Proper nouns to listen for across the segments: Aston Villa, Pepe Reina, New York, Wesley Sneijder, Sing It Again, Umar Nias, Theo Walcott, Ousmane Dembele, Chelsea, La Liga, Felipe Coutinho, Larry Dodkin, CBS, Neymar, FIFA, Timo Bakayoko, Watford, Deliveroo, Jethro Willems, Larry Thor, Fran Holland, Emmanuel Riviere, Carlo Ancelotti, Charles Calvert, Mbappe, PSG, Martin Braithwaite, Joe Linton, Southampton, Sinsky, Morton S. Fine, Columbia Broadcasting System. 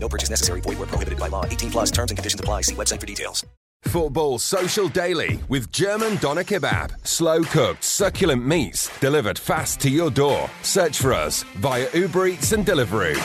No purchase necessary. Void where prohibited by law. 18+ terms and conditions apply. See website for details. Football Social Daily with German Doner Kebab. Slow-cooked, succulent meats delivered fast to your door. Search for us via Uber Eats and Deliveroo.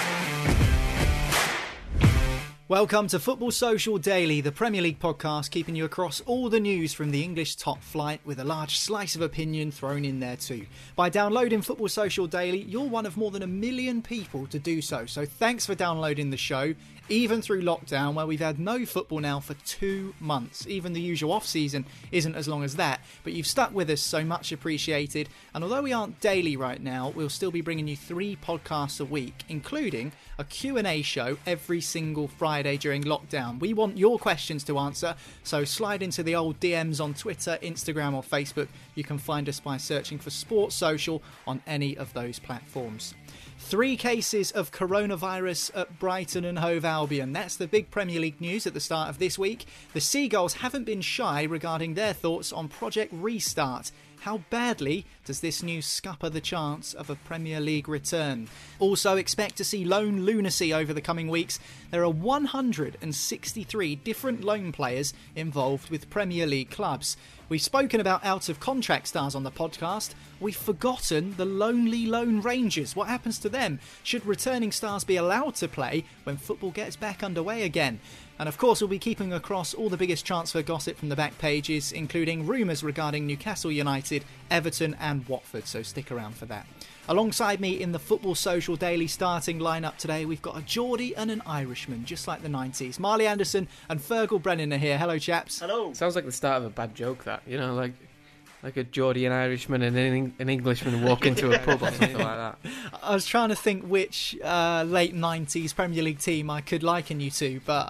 Welcome to Football Social Daily, the Premier League podcast, keeping you across all the news from the English top flight with a large slice of opinion thrown in there too. By downloading Football Social Daily, you're one of more than 1 million people to do so. So thanks for downloading the show, even through lockdown, where we've had no football now for 2 months. Even the usual off-season isn't as long as that, but you've stuck with us, so much appreciated. And although we aren't daily right now, we'll still be bringing you 3 podcasts a week, including a Q&A show every single Friday during lockdown. We want your questions to answer, so slide into the old DMs on Twitter, Instagram or Facebook. You can find us by searching for Sports Social on any of those platforms. 3 cases of coronavirus at Brighton and Hove Albion. That's the big Premier League news at the start of this week. The Seagulls haven't been shy regarding their thoughts on Project Restart. How badly does this news scupper the chance of a Premier League return? Also, expect to see loan lunacy over the coming weeks. There are 163 different loan players involved with Premier League clubs. We've spoken about out-of-contract stars on the podcast. We've forgotten the lonely Lone Rangers. What happens to them? Should returning stars be allowed to play when football gets back underway again? And of course, we'll be keeping across all the biggest transfer gossip from the back pages, including rumours regarding Newcastle United, Everton and Watford, so stick around for that. Alongside me in the Football Social Daily starting lineup today, we've got a Geordie and an Irishman, just like the 90s. Marley Anderson and Fergal Brennan are here. Hello, chaps. Hello. Sounds like the start of a bad joke, that. You know, like a Geordie and Irishman and an Englishman walk into a pub or something like that. I was trying to think which late 90s Premier League team I could liken you to, but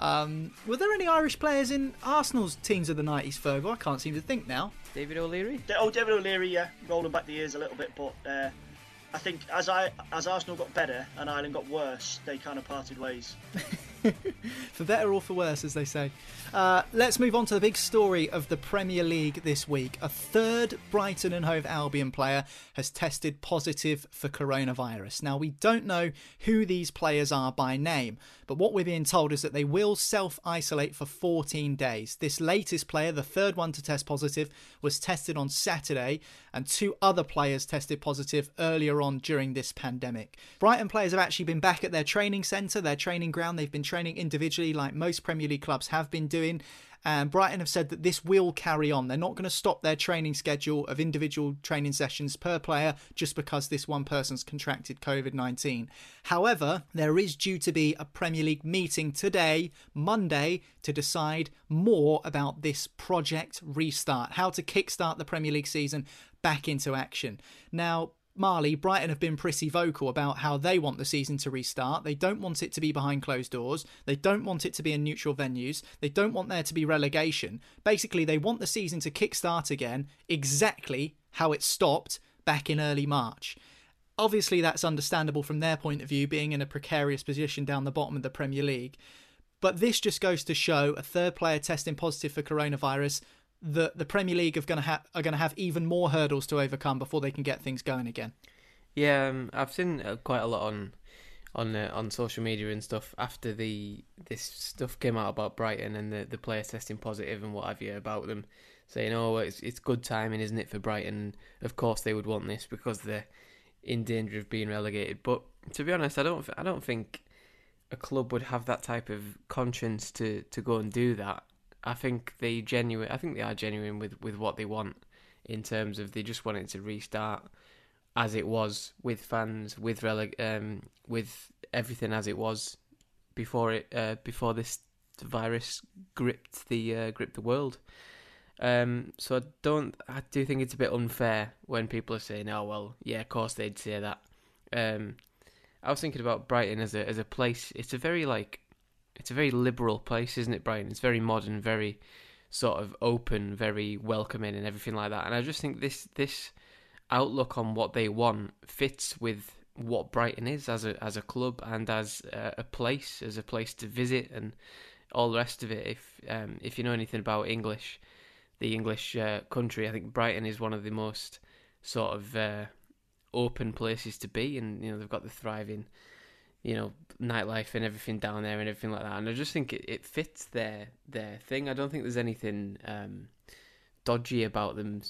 were there any Irish players in Arsenal's teams of the 90s, Fergal? I can't seem to think now. David O'Leary? David O'Leary, yeah. Rolling back the years a little bit, but I think as Arsenal got better and Ireland got worse, they kind of parted ways. For better or for worse, as they say. Let's move on to the big story of the Premier League this week. A 3rd Brighton and Hove Albion player has tested positive for coronavirus. Now, we don't know who these players are by name, but what we're being told is that they will self-isolate for 14 days. This latest player, the 3rd one to test positive, was tested on Saturday, and 2 other players tested positive earlier on during this pandemic. Brighton players have actually been back at their training centre, their training ground. They've been training individually like most Premier League clubs have been doing, and Brighton have said that this will carry on. They're not going to stop their training schedule of individual training sessions per player just because this one person's contracted COVID-19. However, there is due to be a Premier League meeting today, Monday, to decide more about this Project Restart, how to kickstart the Premier League season back into action. Now, Marley, Brighton have been pretty vocal about how they want the season to restart. They don't want it to be behind closed doors. They don't want it to be in neutral venues. They don't want there to be relegation. Basically, they want the season to kickstart again exactly how it stopped back in early March. Obviously, that's understandable from their point of view, being in a precarious position down the bottom of the Premier League. But this just goes to show, a third player testing positive for coronavirus, that the Premier League are going to have even more hurdles to overcome before they can get things going again. Yeah, I've seen quite a lot on social media and stuff after this stuff came out about Brighton and the players testing positive and what have you, about them saying, oh, it's good timing, isn't it, for Brighton? Of course they would want this because they're in danger of being relegated. But to be honest, I don't think a club would have that type of conscience to go and do that. I think they are genuine with what they want, in terms of they just want it to restart as it was, with fans, with everything as it was before this virus gripped the world. So I do think it's a bit unfair when people are saying, oh well, yeah, of course they'd say that. I was thinking about Brighton as a place. It's a very liberal place, isn't it, Brighton? It's very modern, very sort of open, very welcoming and everything like that. And I just think this outlook on what they want fits with what Brighton is as a club and as a place to visit and all the rest of it. If you know anything about the English country, I think Brighton is one of the most sort of open places to be, and they've got the thriving, nightlife and everything down there and everything like that. And I just think it fits their thing. I don't think there's anything dodgy about them,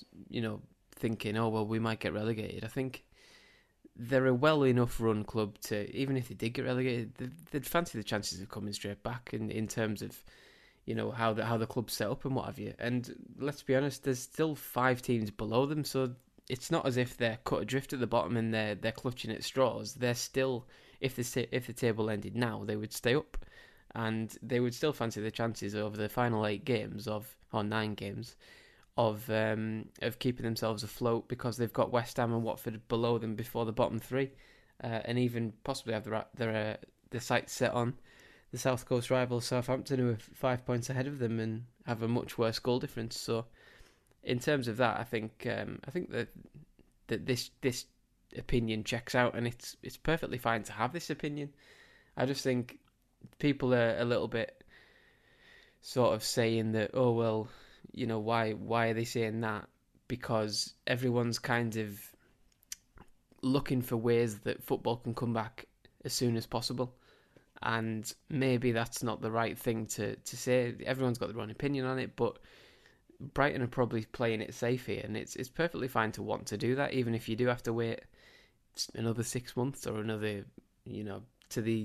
thinking, oh well, we might get relegated. I think they're a well enough run club to, even if they did get relegated, they'd fancy the chances of coming straight back in terms of how the club's set up and what have you. And let's be honest, there's still 5 teams below them, so it's not as if they're cut adrift at the bottom and they're clutching at straws. They're still, if the table ended now, they would stay up, and they would still fancy the chances over the final 9 games of keeping themselves afloat, because they've got West Ham and Watford below them before the bottom 3, and even possibly have their sights set on the South Coast rivals Southampton, who are 5 points ahead of them and have a much worse goal difference. So in terms of that, I think that this opinion checks out, and it's perfectly fine to have this opinion. I just think people are a little bit sort of saying that, oh well, why are they saying that? Because everyone's kind of looking for ways that football can come back as soon as possible, and maybe that's not the right thing to say. Everyone's got their own opinion on it, but Brighton are probably playing it safe here, and it's perfectly fine to want to do that, even if you do have to wait another 6 months or another, to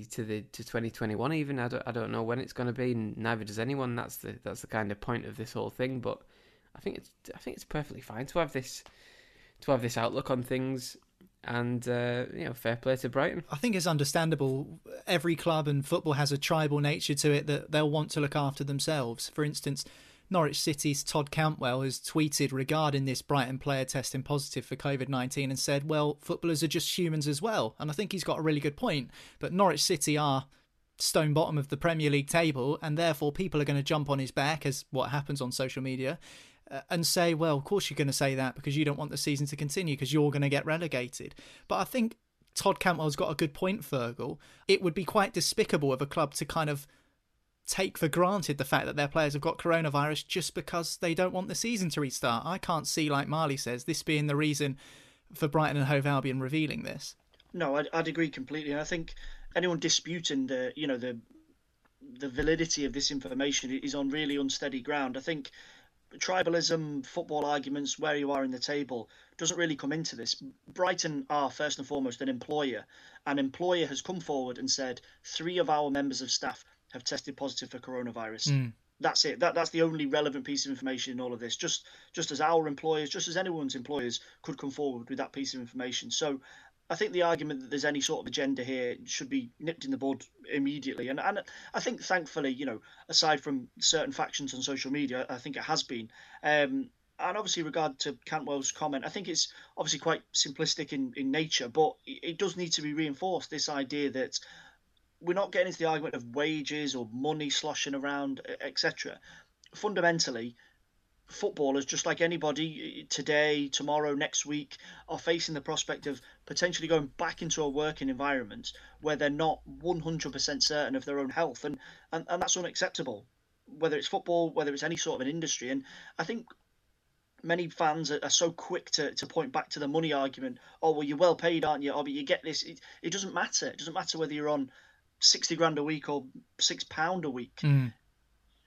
2021 even. I don't know when it's going to be, and neither does anyone. That's the kind of point of this whole thing. But I think it's perfectly fine to have this outlook on things, and fair play to Brighton. I think it's understandable. Every club and football has a tribal nature to it that they'll want to look after themselves. For instance, Norwich City's Todd Cantwell has tweeted regarding this Brighton player testing positive for COVID-19 and said, well, footballers are just humans as well. And I think he's got a really good point. But Norwich City are stone bottom of the Premier League table, and therefore people are going to jump on his back, as what happens on social media, and say, well, of course you're going to say that because you don't want the season to continue because you're going to get relegated. But I think Todd Cantwell's got a good point, Fergal. It would be quite despicable of a club to kind of take for granted the fact that their players have got coronavirus just because they don't want the season to restart. I can't see, like Marley says, this being the reason for Brighton and Hove Albion revealing this. No, I'd agree completely. And I think anyone disputing the validity of this information is on really unsteady ground. I think tribalism, football arguments, where you are in the table, doesn't really come into this. Brighton are first and foremost an employer. An employer has come forward and said 3 of our members of staff have tested positive for coronavirus. That's it. That's the only relevant piece of information in all of this. Just as our employers, just as anyone's employers could come forward with that piece of information. So I think the argument that there's any sort of agenda here should be nipped in the bud immediately. And I think, thankfully, aside from certain factions on social media, I think it has been. And obviously, regard to Cantwell's comment, I think it's obviously quite simplistic in nature, but it does need to be reinforced, this idea that we're not getting into the argument of wages or money sloshing around, etc. Fundamentally, footballers, just like anybody, today, tomorrow, next week, are facing the prospect of potentially going back into a working environment where they're not 100% certain of their own health, and that's unacceptable, whether it's football, whether it's any sort of an industry. And I think many fans are so quick to point back to the money argument. Oh, well, you're well paid, aren't you? Oh, but you get this. It doesn't matter. It doesn't matter whether you're on 60 grand a week or £6 a week. Mm.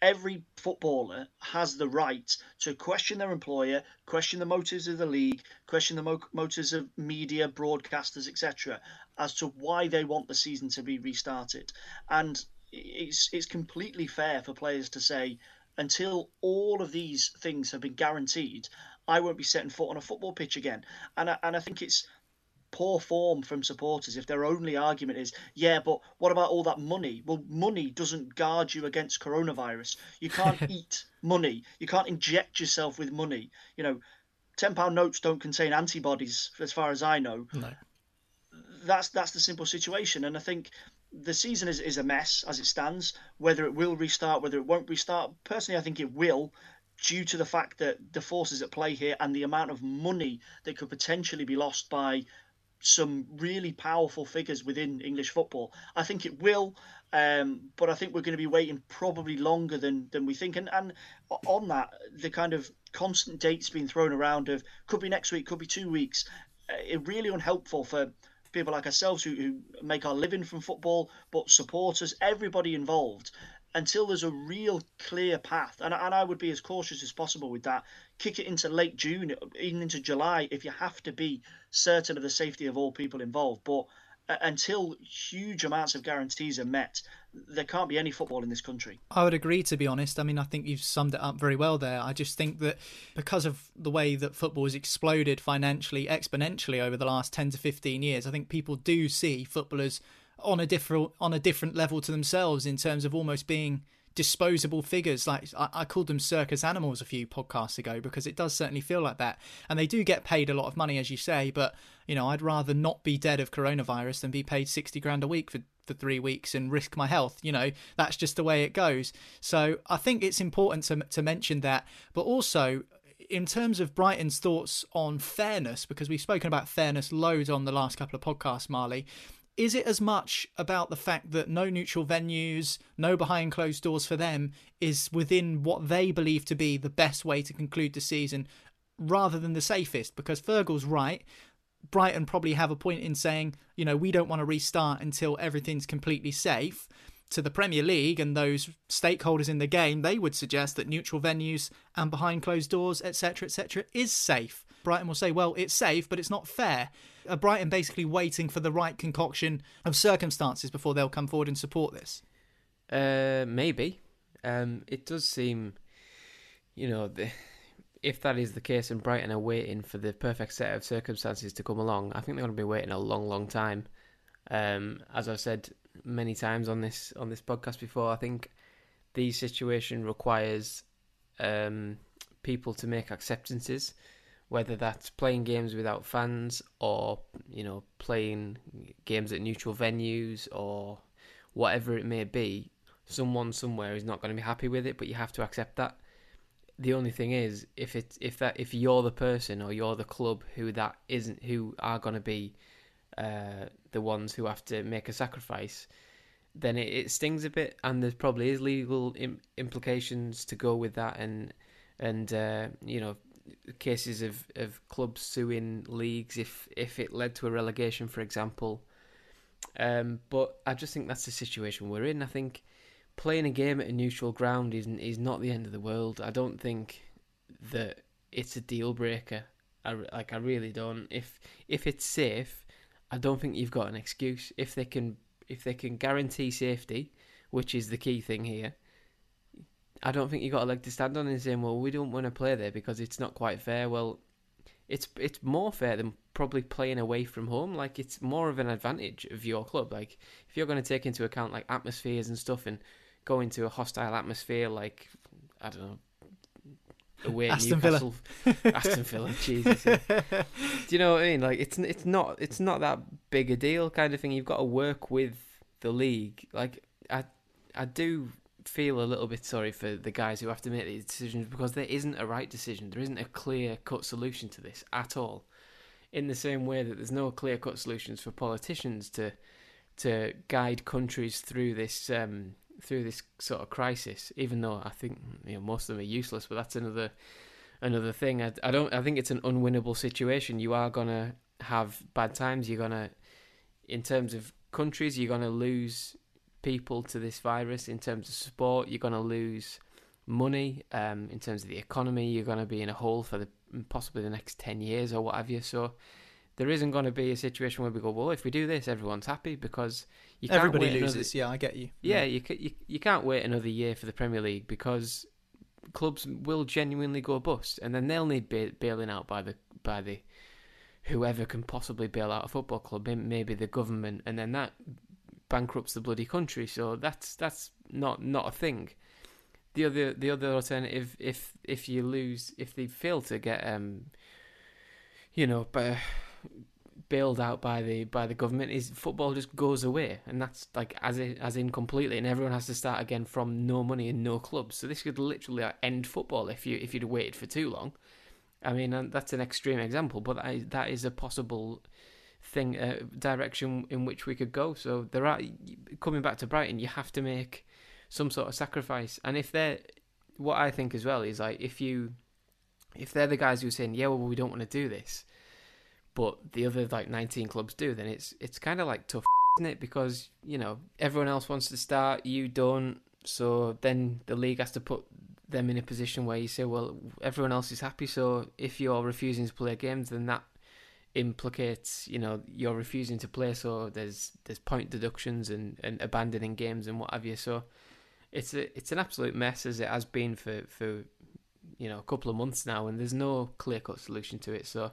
Every footballer has the right to question their employer, question the motives of the league, question the motives of media, broadcasters, etc., as to why they want the season to be restarted. And it's completely fair for players to say, until all of these things have been guaranteed, I won't be setting foot on a football pitch again. And I think it's poor form from supporters if their only argument is, yeah, but what about all that money? Well, money doesn't guard you against coronavirus. You can't eat money. You can't inject yourself with money. You know, £10 notes don't contain antibodies, as far as I know. No. That's the simple situation. And I think the season is a mess as it stands. Whether it will restart, whether it won't restart, personally, I think it will, due to the fact that the forces at play here and the amount of money that could potentially be lost by some really powerful figures within English football. I think it will, but I think we're going to be waiting probably longer than we think. And on that, the kind of constant dates being thrown around of could be next week, could be 2 weeks, it really unhelpful for people like ourselves who make our living from football, but supporters, everybody involved, until there's a real clear path. And I would be as cautious as possible with that. Kick it into late June, even into July, if you have to be certain of the safety of all people involved. But until huge amounts of guarantees are met, there can't be any football in this country. I would agree, to be honest. I mean, I think you've summed it up very well there. I just think that because of the way that football has exploded financially, exponentially over the last 10 to 15 years, I think people do see footballers on a different level to themselves, in terms of almost being disposable figures. Like I called them circus animals a few podcasts ago, because it does certainly feel like that. And they do get paid a lot of money, as you say, but you know, I'd rather not be dead of coronavirus than be paid 60 grand a week for 3 weeks and risk my health. You know, that's just the way it goes. So I think it's important to mention that, but also in terms of Brighton's thoughts on fairness, because we've spoken about fairness loads on the last couple of podcasts, Marley. Is it as much about the fact that no neutral venues, no behind closed doors for them, is within what they believe to be the best way to conclude the season, rather than the safest? Because Fergal's right. Brighton probably have a point in saying, you know, we don't want to restart until everything's completely safe. To the Premier League and those stakeholders in the game, they would suggest that neutral venues and behind closed doors, etc., is safe. Brighton will say, well, it's safe, but it's not fair. Are Brighton basically waiting for the right concoction of circumstances before they'll come forward and support this? Maybe. It does seem, you know, if that is the case and Brighton are waiting for the perfect set of circumstances to come along, I think they're going to be waiting a long, long time. As I've said many times on this podcast before, I think the situation requires people to make acceptances, whether that's playing games without fans or, you know, playing games at neutral venues or whatever it may be. Someone somewhere is not going to be happy with it, but you have to accept that. The only thing is, if you're the person or you're the club who are going to be the ones who have to make a sacrifice, then it stings a bit, and there probably is legal implications to go with that, and you know, cases of clubs suing leagues if it led to a relegation, for example. But I just think that's the situation we're in. I think playing a game at a neutral ground is not the end of the world. I don't think that it's a deal breaker. I really don't. If it's safe, I don't think you've got an excuse. If they can guarantee safety, which is the key thing here, I don't think you've got a leg to stand on in saying, well, we don't want to play there because it's not quite fair. Well, it's more fair than probably playing away from home. Like, it's more of an advantage of your club. Like, if you're going to take into account, like, atmospheres and stuff, and go into a hostile atmosphere, like, I don't know, away at Newcastle. Aston Villa, Jesus. Yeah. Do you know what I mean? Like, it's not that big a deal kind of thing. You've got to work with the league. Like, I do feel a little bit sorry for the guys who have to make these decisions, because there isn't a right decision. There isn't a clear-cut solution to this at all. In the same way that there's no clear-cut solutions for politicians to guide countries through this sort of crisis, even though I think, you know, most of them are useless. But that's another thing. I think it's an unwinnable situation. You are gonna have bad times. You're gonna, in terms of countries, you're gonna lose people to this virus. In terms of sport, you're gonna lose money. In terms of the economy, you're gonna be in a hole for possibly the next 10 years or what have you. So there isn't going to be a situation where we go, well, if we do this, everyone's happy, because you can't everybody wait loses. Another... Yeah, I get you. Yeah, you can't wait another year for the Premier League, because clubs will genuinely go bust, and then they'll need bailing out by the whoever can possibly bail out a football club, maybe the government, and then that bankrupts the bloody country. So that's not a thing. The other alternative, if you lose, if they fail to get bailed out by the government, is football just goes away, and that's like as in completely, and everyone has to start again from no money and no clubs. So this could literally end football if you'd waited for too long. I mean, and that's an extreme example, but that is a possible thing, direction in which we could go. So there are, coming back to Brighton, you have to make some sort of sacrifice, and if they're, what I think as well is like, if they're the guys who are saying, yeah, well, we don't want to do this, but the other like 19 clubs do, then it's kind of like tough, isn't it? Because, you know, everyone else wants to start, you don't. So then the league has to put them in a position where you say, well, everyone else is happy, so if you're refusing to play games, then that implicates, you know, you're refusing to play, so there's point deductions and abandoning games and what have you. So it's an absolute mess, as it has been for you know, a couple of months now, and there's no clear-cut solution to it. So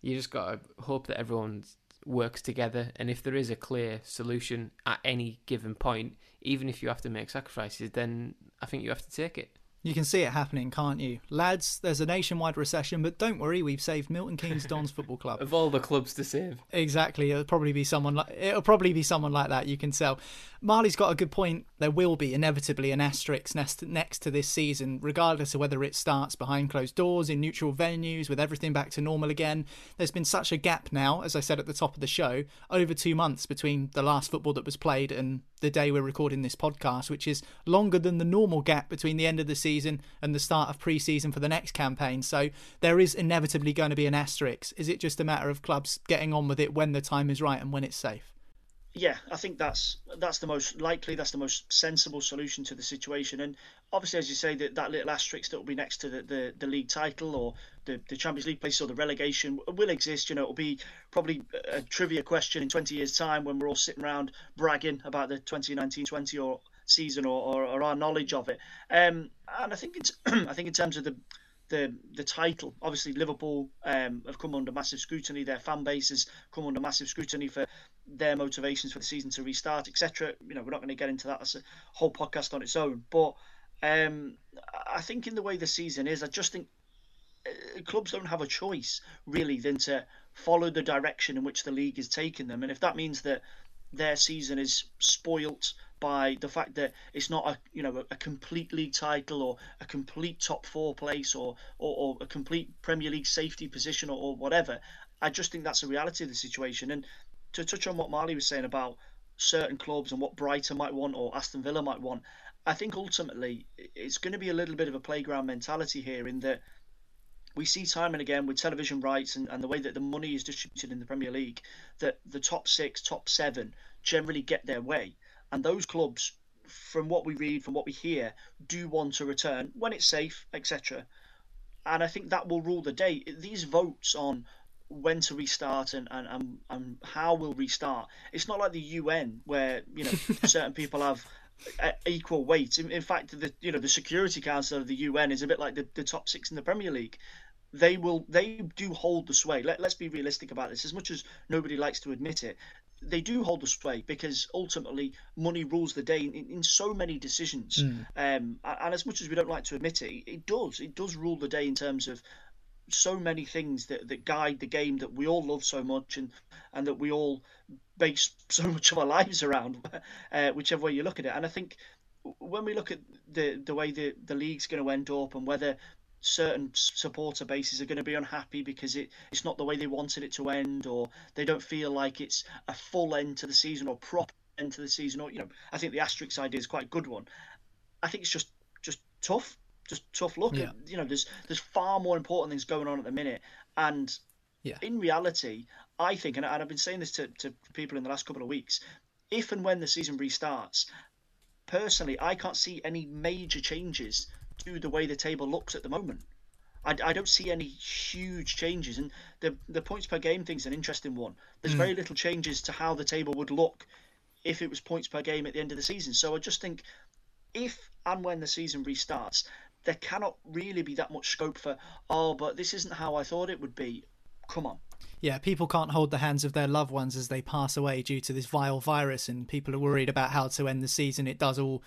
you just got to hope that everyone works together, and if there is a clear solution at any given point, even if you have to make sacrifices, then I think you have to take it. You can see it happening, can't you? Lads, there's a nationwide recession, but don't worry, we've saved Milton Keynes Dons Football Club. Of all the clubs to save. Exactly. It'll probably be someone like that, you can tell. Marley's got a good point. There will be inevitably an asterisk next to this season, regardless of whether it starts behind closed doors, in neutral venues, with everything back to normal again. There's been such a gap now, as I said at the top of the show, over 2 months between the last football that was played and the day we're recording this podcast, which is longer than the normal gap between the end of the season and the start of pre-season for the next campaign. So there is inevitably going to be an asterisk. Is it just a matter of clubs getting on with it when the time is right and when it's safe? Yeah, I think that's the most likely, that's the most sensible solution to the situation. And obviously, as you say, that little asterisk that will be next to the league title or the Champions League place or the relegation will exist. You know, it'll be probably a trivia question in 20 years' time when we're all sitting around bragging about the 2019-20 or season or our knowledge of it. And I think it's I think in terms of the title, obviously Liverpool have come under massive scrutiny. Their fan base has come under massive scrutiny for their motivations for the season to restart, etc. You know, we're not going to get into that. That's a whole podcast on its own. But I think in the way the season is, I just think clubs don't have a choice really than to follow the direction in which the league is taking them. And if that means that their season is spoilt by the fact that it's not a complete league title or a complete top four place or a complete Premier League safety position or whatever, I just think that's a reality of the situation. And to touch on what Marley was saying about certain clubs and what Brighton might want or Aston Villa might want, I think ultimately it's going to be a little bit of a playground mentality here, in that we see time and again with television rights and the way that the money is distributed in the Premier League that the top six, top seven generally get their way. And those clubs, from what we read, from what we hear, do want to return when it's safe, etc. And I think that will rule the day. These votes on when to restart and how we'll restart, it's not like the UN where, you know, certain people have equal weight. In fact, the Security Council of the UN is a bit like the top six in the Premier League. They do hold the sway. Let's be realistic about this. As much as nobody likes to admit it, they do hold the sway, because ultimately money rules the day in so many decisions. And as much as we don't like to admit it, it does rule the day in terms of so many things that guide the game that we all love so much and that we all base so much of our lives around, whichever way you look at it. And I think when we look at the way the league's going to end up and whether certain supporter bases are going to be unhappy because it's not the way they wanted it to end, or they don't feel like it's a full end to the season or proper end to the season, or, you know, I think the asterisk idea is quite a good one. I think it's just tough. Just tough luck. Yeah. You know, there's far more important things going on at the minute. And yeah, in reality, I think, and I've been saying this to people in the last couple of weeks, if and when the season restarts, personally, I can't see any major changes to the way the table looks at the moment. I don't see any huge changes. And the points per game thing's an interesting one. There's very little changes to how the table would look if it was points per game at the end of the season. So I just think if and when the season restarts, there cannot really be that much scope for, oh, but this isn't how I thought it would be. Come on. Yeah, people can't hold the hands of their loved ones as they pass away due to this vile virus, and people are worried about how to end the season. It does all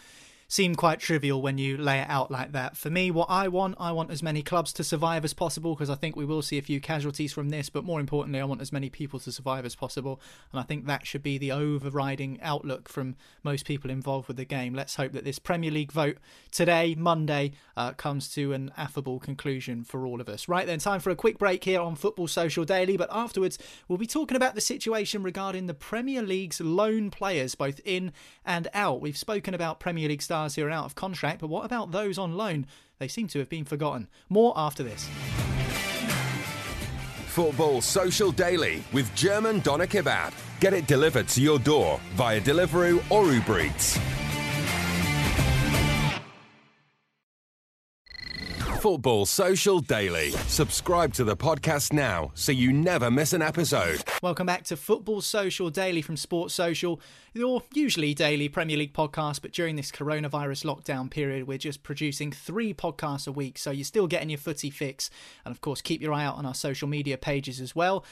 seem quite trivial when you lay it out like that. For me, what I want as many clubs to survive as possible, because I think we will see a few casualties from this, but more importantly, I want as many people to survive as possible, and I think that should be the overriding outlook from most people involved with the game. Let's hope that this Premier League vote today, Monday, comes to an affable conclusion for all of us. Right then, time for a quick break here on Football Social Daily, but afterwards we'll be talking about the situation regarding the Premier League's loan players, both in and out. We've spoken about Premier League stars who are out of contract, but what about those on loan? They seem to have been forgotten. More after this. Football Social Daily with German Doner Kebab. Get it delivered to your door via Deliveroo or Uber Eats. Football Social Daily. Subscribe to the podcast now so you never miss an episode. Welcome back to Football Social Daily from Sports Social, your usually daily Premier League podcast, but during this coronavirus lockdown period, we're just producing 3 podcasts a week, so you're still getting your footy fix. And of course, keep your eye out on our social media pages as well.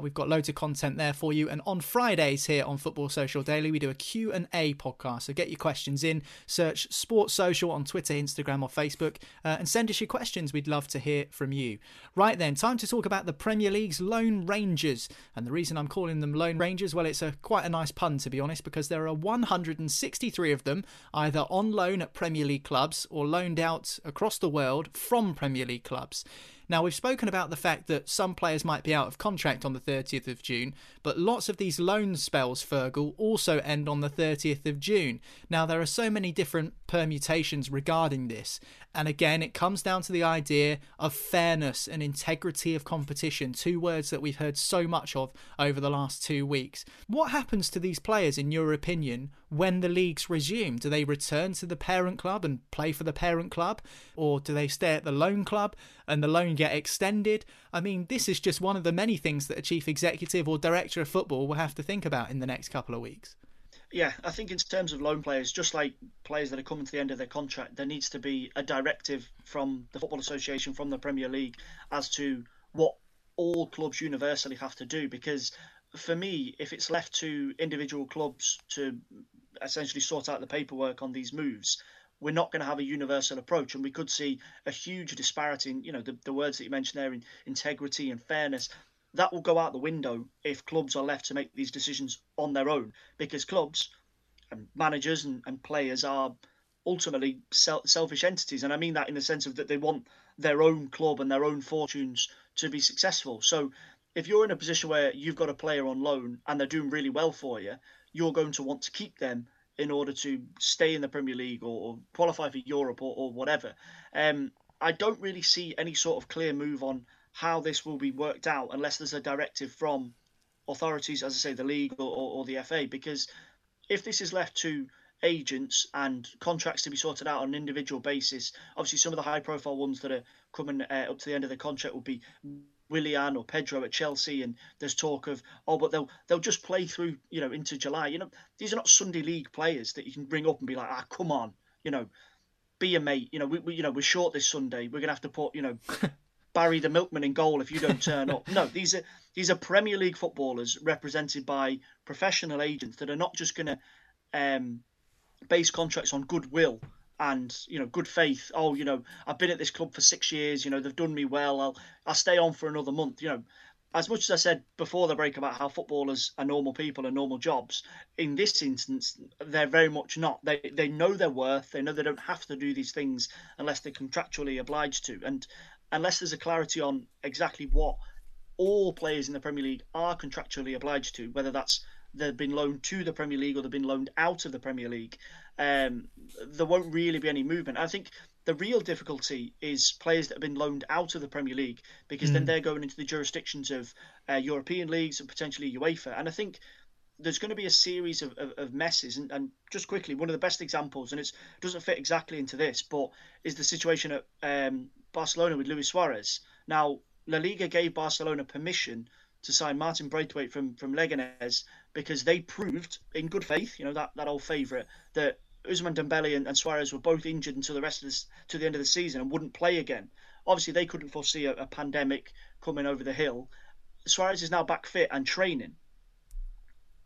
We've got loads of content there for you. And on Fridays here on Football Social Daily, we do a Q&A podcast, so get your questions in. Search Sports Social on Twitter, Instagram or Facebook, and send us your questions. We'd love to hear from you. Right then, time to talk about the Premier League's Lone Rangers. And the reason I'm calling them Lone Rangers, well, it's quite a nice pun, to be honest, because there are 163 of them, either on loan at Premier League clubs or loaned out across the world from Premier League clubs. Now, we've spoken about the fact that some players might be out of contract on the 30th of June, but lots of these loan spells, Fergal, also end on the 30th of June. Now, there are so many different permutations regarding this. And again, it comes down to the idea of fairness and integrity of competition, 2 words that we've heard so much of over the last 2 weeks. What happens to these players, in your opinion, when the leagues resume? Do they return to the parent club and play for the parent club? Or do they stay at the loan club and the loan get extended? I mean, this is just one of the many things that a chief executive or director of football will have to think about in the next couple of weeks. Yeah, I think in terms of loan players, just like players that are coming to the end of their contract, there needs to be a directive from the Football Association, from the Premier League, as to what all clubs universally have to do. Because for me, if it's left to individual clubs to essentially sort out the paperwork on these moves, we're not going to have a universal approach, and we could see a huge disparity in, you know, the words that you mentioned there, in integrity and fairness. That will go out the window if clubs are left to make these decisions on their own, because clubs and managers and players are ultimately selfish entities. And I mean that in the sense of that they want their own club and their own fortunes to be successful. So if you're in a position where you've got a player on loan and they're doing really well for you, you're going to want to keep them in order to stay in the Premier League or qualify for Europe or whatever. I don't really see any sort of clear move on how this will be worked out unless there's a directive from authorities, as I say, the league or the FA, because if this is left to agents and contracts to be sorted out on an individual basis, obviously some of the high-profile ones that are coming up to the end of the contract will be Willian or Pedro at Chelsea, and there's talk of, oh, but they'll just play through, you know, into July. You know, these are not Sunday league players that you can bring up and be like, ah, come on, you know, be a mate. You know, we're short this Sunday. We're gonna have to put, you know, Barry the milkman in goal if you don't turn up. No, these are Premier League footballers represented by professional agents that are not just gonna base contracts on goodwill and, you know, good faith. Oh, you know, I've been at this club for 6 years. You know, they've done me well. I'll stay on for another month. You know, as much as I said before the break about how footballers are normal people and normal jobs, in this instance, they're very much not. They know their worth. They know they don't have to do these things unless they're contractually obliged to. And unless there's a clarity on exactly what all players in the Premier League are contractually obliged to, whether that's they've been loaned to the Premier League or they've been loaned out of the Premier League, there won't really be any movement. I think the real difficulty is players that have been loaned out of the Premier League, because then they're going into the jurisdictions of European leagues and potentially UEFA. And I think there's going to be a series of messes. And just quickly, one of the best examples, and it doesn't fit exactly into this, but is the situation at Barcelona with Luis Suarez. Now, La Liga gave Barcelona permission to sign Martin Braithwaite from Leganés because they proved, in good faith, you know, that old favourite, that Ousmane Dembele and Suarez were both injured until to the end of the season and wouldn't play again. Obviously, they couldn't foresee a pandemic coming over the hill. Suarez is now back fit and training.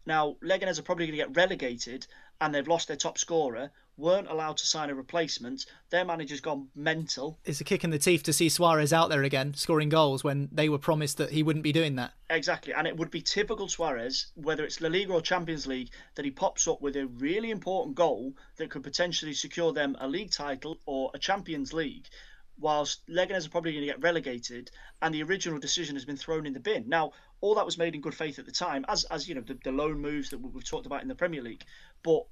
Now, Leganés are probably going to get relegated and they've lost their top scorer, weren't allowed to sign a replacement. Their manager's gone mental. It's a kick in the teeth to see Suarez out there again, scoring goals when they were promised that he wouldn't be doing that. Exactly. And it would be typical Suarez, whether it's La Liga or Champions League, that he pops up with a really important goal that could potentially secure them a league title or a Champions League, whilst Leganés are probably going to get relegated and the original decision has been thrown in the bin. Now, all that was made in good faith at the time, as you know, the loan moves that we've talked about in the Premier League. But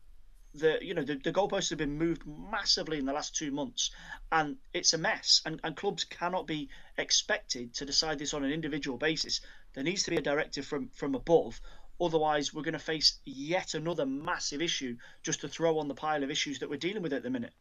the goalposts have been moved massively in the last 2 months, and it's a mess. And clubs cannot be expected to decide this on an individual basis. There needs to be a directive from above. Otherwise, we're going to face yet another massive issue just to throw on the pile of issues that we're dealing with at the minute.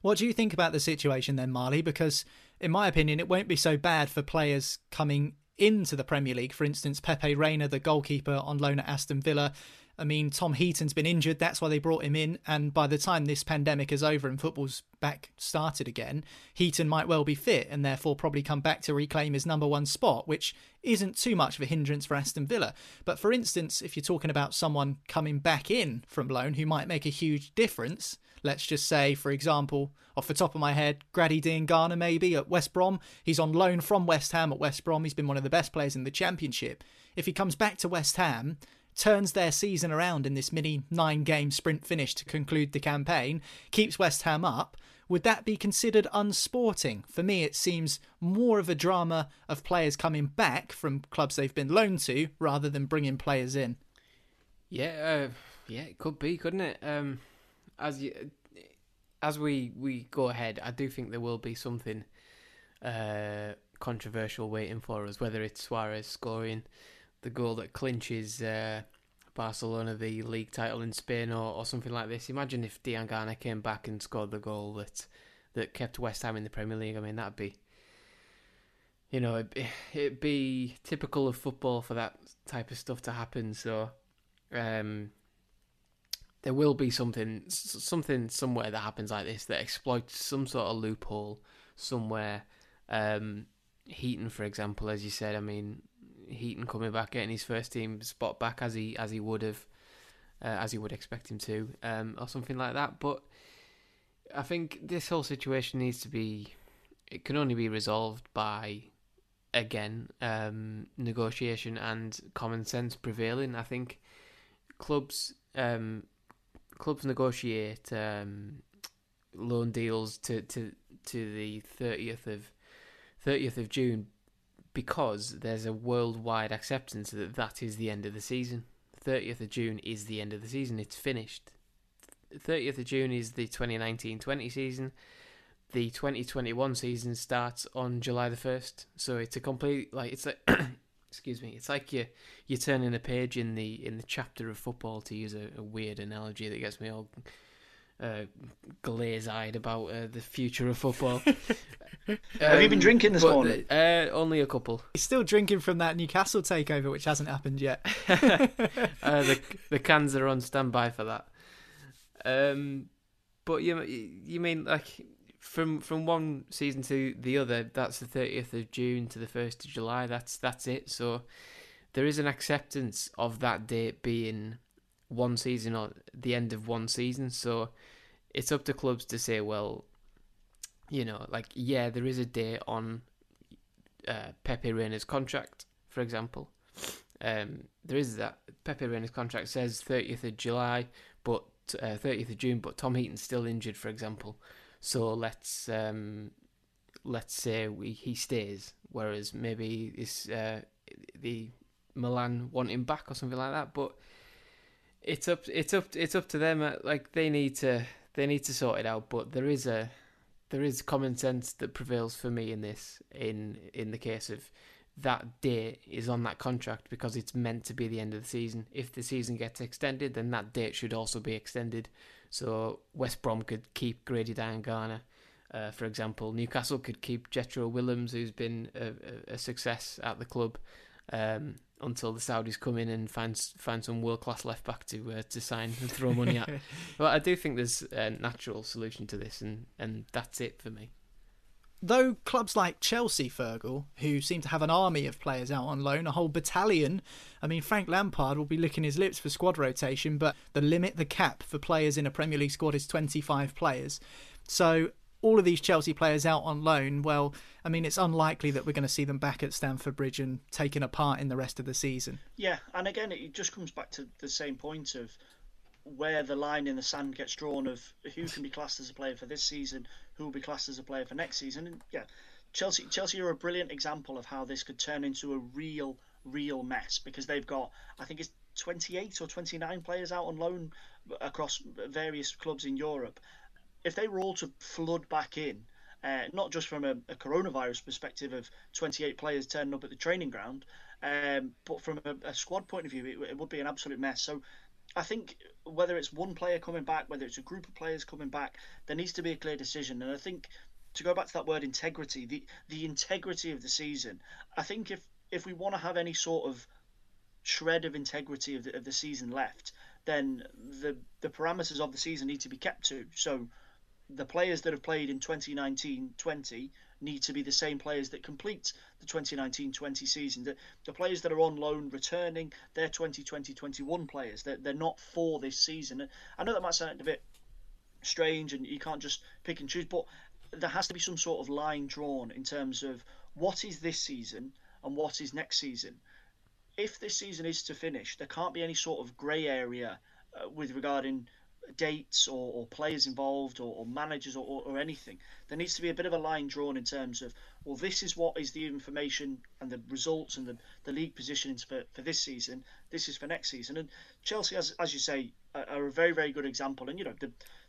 What do you think about the situation then, Marley? Because in my opinion, it won't be so bad for players coming into the Premier League. For instance, Pepe Reina, the goalkeeper on loan at Aston Villa. I mean, Tom Heaton's been injured. That's why they brought him in. And by the time this pandemic is over and football's back started again, Heaton might well be fit and therefore probably come back to reclaim his number one spot, which isn't too much of a hindrance for Aston Villa. But for instance, if you're talking about someone coming back in from loan who might make a huge difference, let's just say, for example, off the top of my head, Grady Diangana maybe at West Brom. He's on loan from West Ham at West Brom. He's been one of the best players in the Championship. If he comes back to West Ham, turns their season around in this mini 9-game sprint finish to conclude the campaign, keeps West Ham up, would that be considered unsporting? For me, it seems more of a drama of players coming back from clubs they've been loaned to rather than bringing players in. Yeah, it could be, couldn't it? As we go ahead, I do think there will be something controversial waiting for us, whether it's Suarez scoring the goal that clinches Barcelona the league title in Spain or something like this. Imagine if Diangana came back and scored the goal that kept West Ham in the Premier League. I mean, that'd be, you know, it'd be typical of football for that type of stuff to happen. So there will be something somewhere that happens like this that exploits some sort of loophole somewhere. Heaton, for example, as you said, I mean, Heaton coming back, getting his first team spot back as he would expect him to, or something like that. But I think this whole situation it can only be resolved by, again, negotiation and common sense prevailing. I think clubs negotiate loan deals to the 30th of June. Because there's a worldwide acceptance that is the end of the season. 30th of June is the end of the season. It's finished. 30th of June is the 2019-20 season. The 2021 season starts on July the 1st. So it's a complete, like, it's like excuse me, it's like you're turning a page in the chapter of football, to use a weird analogy that gets me all glaze-eyed about the future of football. Have you been drinking this morning? Only a couple. He's still drinking from that Newcastle takeover, which hasn't happened yet. The cans are on standby for that. But you mean, like, from one season to the other, that's the 30th of June to the 1st of July. That's it. So there is an acceptance of that date being one season or the end of one season. So it's up to clubs to say, well, you know, like, yeah, there is a date on Pepe Reina's contract, for example. There is that. Pepe Reina's contract says 30th of June, but Tom Heaton's still injured, for example. So let's say he stays, whereas maybe the Milan want him back or something like that. But it's up to them. Like they need to sort it out. But there is common sense that prevails for me in this. In the case of that date is on that contract because it's meant to be the end of the season. If the season gets extended, then that date should also be extended. So West Brom could keep Grady Diangana, for example. Newcastle could keep Jethro Willems, who's been a success at the club, until the Saudis come in and find some world-class left-back to sign and throw money at. But I do think there's a natural solution to this, and that's it for me. Though clubs like Chelsea, Fergal, who seem to have an army of players out on loan, a whole battalion, I mean, Frank Lampard will be licking his lips for squad rotation, but the cap for players in a Premier League squad is 25 players. So all of these Chelsea players out on loan, well, I mean, it's unlikely that we're going to see them back at Stamford Bridge and taking a part in the rest of the season. Yeah, and again, it just comes back to the same point of where the line in the sand gets drawn of who can be classed as a player for this season, who will be classed as a player for next season. And yeah, Chelsea are a brilliant example of how this could turn into a real mess, because they've got, I think it's 28 or 29 players out on loan across various clubs in Europe. If they were all to flood back in, not just from a coronavirus perspective of 28 players turning up at the training ground, but from a squad point of view, it would be an absolute mess. So I think whether it's one player coming back, whether it's a group of players coming back, there needs to be a clear decision. And I think, to go back to that word integrity, the integrity of the season, I think if we want to have any sort of shred of integrity of the season left, then the parameters of the season need to be kept to. So the players that have played in 2019-20 need to be the same players that complete the 2019-20 season. The players that are on loan returning, they're 2020-21 players. They're not for this season. I know that might sound a bit strange and you can't just pick and choose, but there has to be some sort of line drawn in terms of what is this season and what is next season. If this season is to finish, there can't be any sort of grey area with regarding dates or players involved or managers or anything. There needs to be a bit of a line drawn in terms of, well, this is what is the information and the results and the league positionings for this season, this is for next season. And Chelsea, as you say, are a very, very good example. And, you know,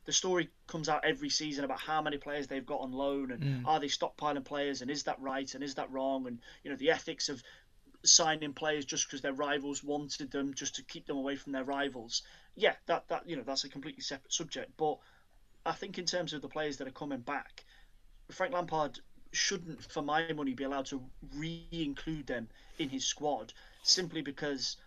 the story comes out every season about how many players they've got on loan and are they stockpiling players and is that right and is that wrong? And, you know, the ethics of signing players just because their rivals wanted them, just to keep them away from their rivals. Yeah, that you know, that's a completely separate subject. But I think in terms of the players that are coming back, Frank Lampard shouldn't, for my money, be allowed to re-include them in his squad, simply because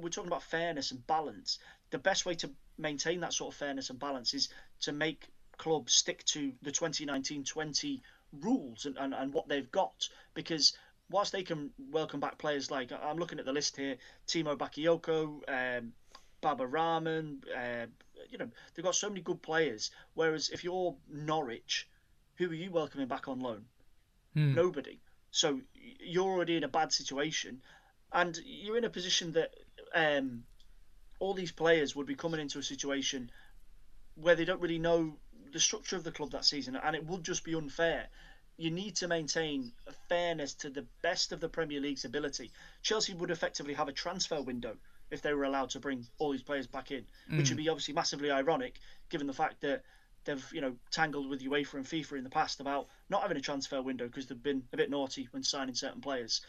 we're talking about fairness and balance. The best way to maintain that sort of fairness and balance is to make clubs stick to the 2019-20 rules and what they've got, because whilst they can welcome back players like, I'm looking at the list here, Timo Bakayoko, Baba Rahman, you know, they've got so many good players. Whereas if you're Norwich, who are you welcoming back on loan? Nobody. So you're already in a bad situation, and you're in a position that all these players would be coming into a situation where they don't really know the structure of the club that season, and it would just be unfair. You need to maintain a fairness to the best of the Premier League's ability. Chelsea would effectively have a transfer window if they were allowed to bring all these players back in, which would be obviously massively ironic, given the fact that they've, you know, tangled with UEFA and FIFA in the past about not having a transfer window because they've been a bit naughty when signing certain players.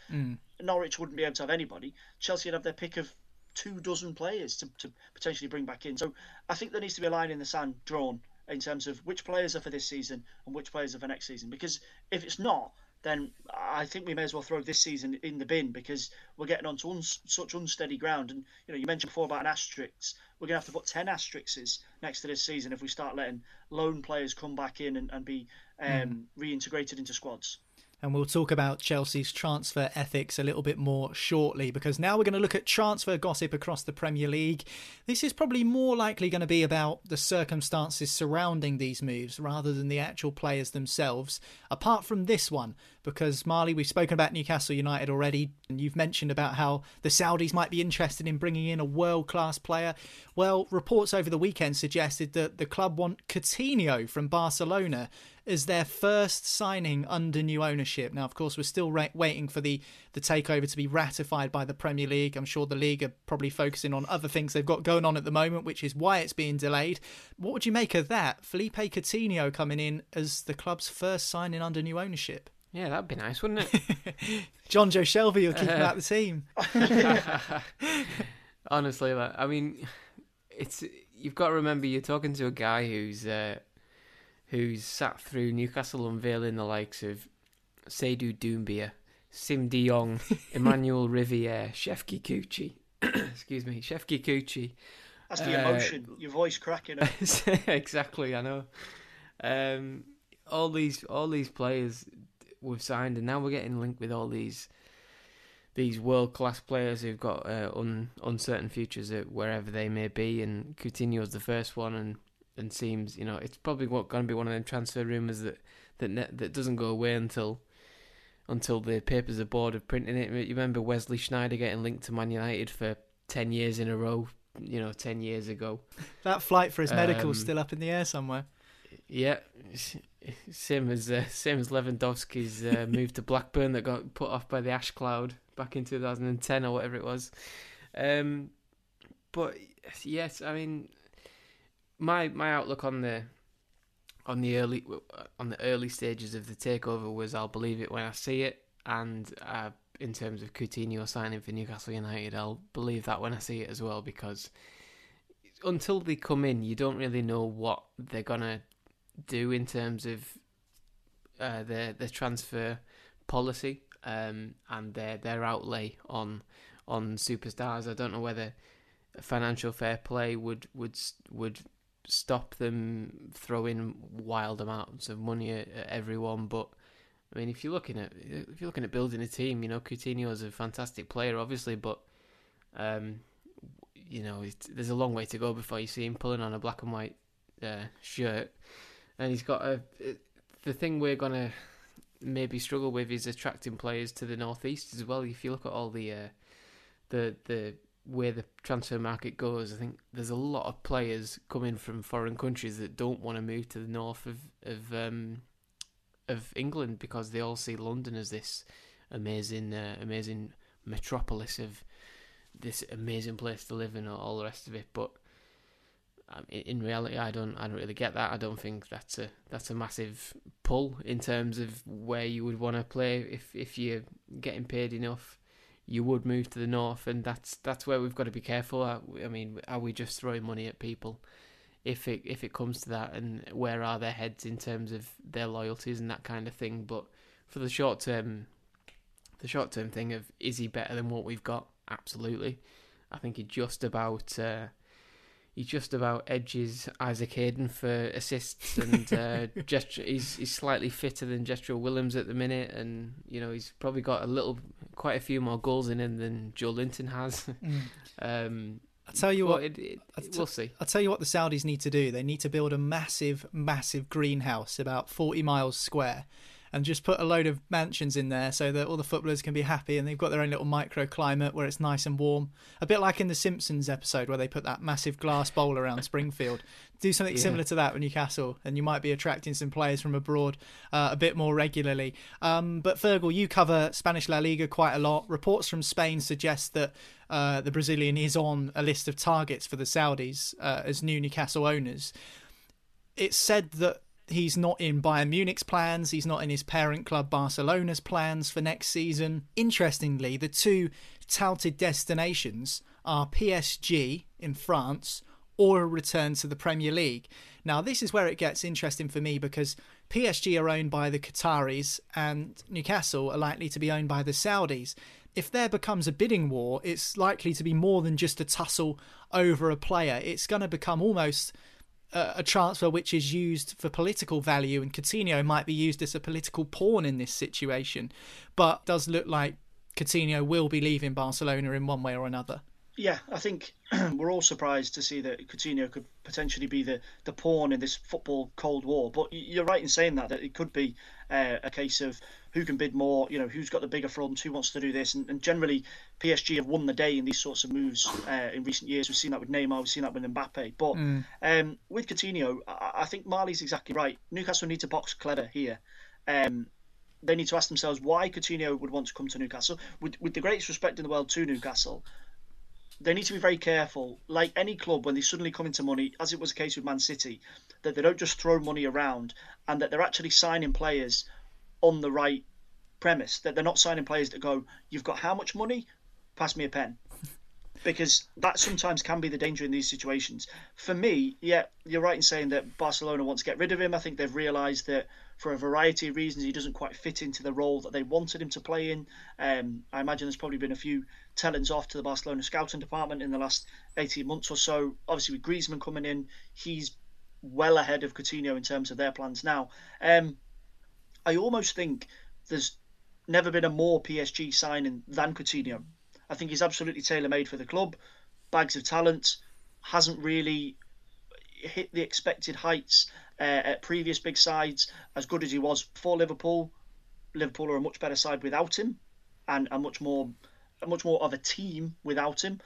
Norwich wouldn't be able to have anybody. Chelsea would have their pick of 24 players to potentially bring back in. So I think there needs to be a line in the sand drawn in terms of which players are for this season and which players are for next season. Because if it's not, then I think we may as well throw this season in the bin, because we're getting onto such unsteady ground. And, you know, you mentioned before about an asterisk. We're going to have to put 10 asterisks next to this season if we start letting loan players come back in and be reintegrated into squads. and we'll talk about Chelsea's transfer ethics a little bit more shortly, because now we're going to look at transfer gossip across the Premier League. This is probably more likely going to be about the circumstances surrounding these moves rather than the actual players themselves, apart from this one, because, Marley, we've spoken about Newcastle United already, and you've mentioned about how the Saudis might be interested in bringing in a world-class player. Well, reports over the weekend suggested that the club want Coutinho from Barcelona as their first signing under new ownership. Now, of course, we're still waiting for the takeover to be ratified by the Premier League. I'm sure the league are probably focusing on other things they've got going on at the moment, which is why it's being delayed. What would you make of that? Felipe Coutinho coming in as the club's first signing under new ownership. Yeah, that'd be nice, wouldn't it? John Joe Shelby will keep him out of the team. Honestly, I mean, it's, you've got to remember you're talking to a guy who's sat through Newcastle unveiling the likes of Seydou Doumbia, Sim De Jong, Emmanuel Riviere, Chef Kikuchi. Excuse me, Chef Kikuchi. That's the emotion, your voice cracking up. Exactly, I know. All these players we've signed, and now we're getting linked with all these world-class players who've got uncertain futures at wherever they may be, and Coutinho's the first one, and seems, you know, it's probably going to be one of them transfer rumours that doesn't go away until the papers are bored of printing it. You remember Wesley Sneijder getting linked to Man United for 10 years in a row, you know, 10 years ago. That flight for his medical's still up in the air somewhere. Yeah, same as Lewandowski's move to Blackburn that got put off by the ash cloud back in 2010 or whatever it was. But yes, I mean, My outlook on the early stages of the takeover was, I'll believe it when I see it, and in terms of Coutinho signing for Newcastle United, I'll believe that when I see it as well, because until they come in, you don't really know what they're gonna do in terms of their transfer policy and their outlay on superstars. I don't know whether financial fair play would stop them throwing wild amounts of money at everyone, but I mean, if you're looking at building a team, you know, Coutinho's a fantastic player, obviously, but you know, there's a long way to go before you see him pulling on a black and white shirt, and he's got the thing we're gonna maybe struggle with is attracting players to the northeast as well. If you look at all the where the transfer market goes, I think there's a lot of players coming from foreign countries that don't want to move to the north of England, because they all see London as this amazing metropolis, of this amazing place to live in, and all the rest of it. But in reality, I don't really get that. I don't think that's a massive pull in terms of where you would want to play. If you're getting paid enough, you would move to the north, and that's where we've got to be careful. I mean, are we just throwing money at people if it comes to that, and where are their heads in terms of their loyalties and that kind of thing? But for the short term thing of, is he better than what we've got? Absolutely. I think he just about edges Isaac Hayden for assists, and he's slightly fitter than Jethro Willems at the minute, and you know, he's probably got quite a few more goals in him than Joe Linton has. I tell you what, we'll see. I tell you what, the Saudis need to do. They need to build a massive, massive greenhouse about 40 miles square, and just put a load of mansions in there so that all the footballers can be happy, and they've got their own little microclimate where it's nice and warm. A bit like in the Simpsons episode where they put that massive glass bowl around Springfield. Do something similar to that with Newcastle, and you might be attracting some players from abroad a bit more regularly. But Fergal, you cover Spanish La Liga quite a lot. Reports from Spain suggest that the Brazilian is on a list of targets for the Saudis as new Newcastle owners. It's said that he's not in Bayern Munich's plans. He's not in his parent club Barcelona's plans for next season. Interestingly, the two touted destinations are PSG in France or a return to the Premier League. Now, this is where it gets interesting for me, because PSG are owned by the Qataris and Newcastle are likely to be owned by the Saudis. If there becomes a bidding war, it's likely to be more than just a tussle over a player. It's going to become almost a transfer which is used for political value, and Coutinho might be used as a political pawn in this situation, but it does look like Coutinho will be leaving Barcelona in one way or another. Yeah, I think we're all surprised to see that Coutinho could potentially be the pawn in this football Cold War. But you're right in saying that it could be a case of who can bid more, you know, who's got the bigger front, who wants to do this. And generally, PSG have won the day in these sorts of moves in recent years. We've seen that with Neymar, we've seen that with Mbappe. But with Coutinho, I think Marley's exactly right. Newcastle need to box clever here. They need to ask themselves why Coutinho would want to come to Newcastle. With the greatest respect in the world to Newcastle, they need to be very careful, like any club, when they suddenly come into money, as it was the case with Man City, that they don't just throw money around and that they're actually signing players on the right premise, that they're not signing players that go, you've got how much money? Pass me a pen. Because that sometimes can be the danger in these situations. For me, yeah, you're right in saying that Barcelona want to get rid of him. I think they've realised that for a variety of reasons, he doesn't quite fit into the role that they wanted him to play in. I imagine there's probably been a few tellings off to the Barcelona scouting department in the last 18 months or so. Obviously, with Griezmann coming in, he's well ahead of Coutinho in terms of their plans now. I almost think there's never been a more PSG signing than Coutinho. I think he's absolutely tailor-made for the club. Bags of talent, hasn't really hit the expected heights at previous big sides. As good as he was for Liverpool, Liverpool are a much better side without him, and a much more of a team without him.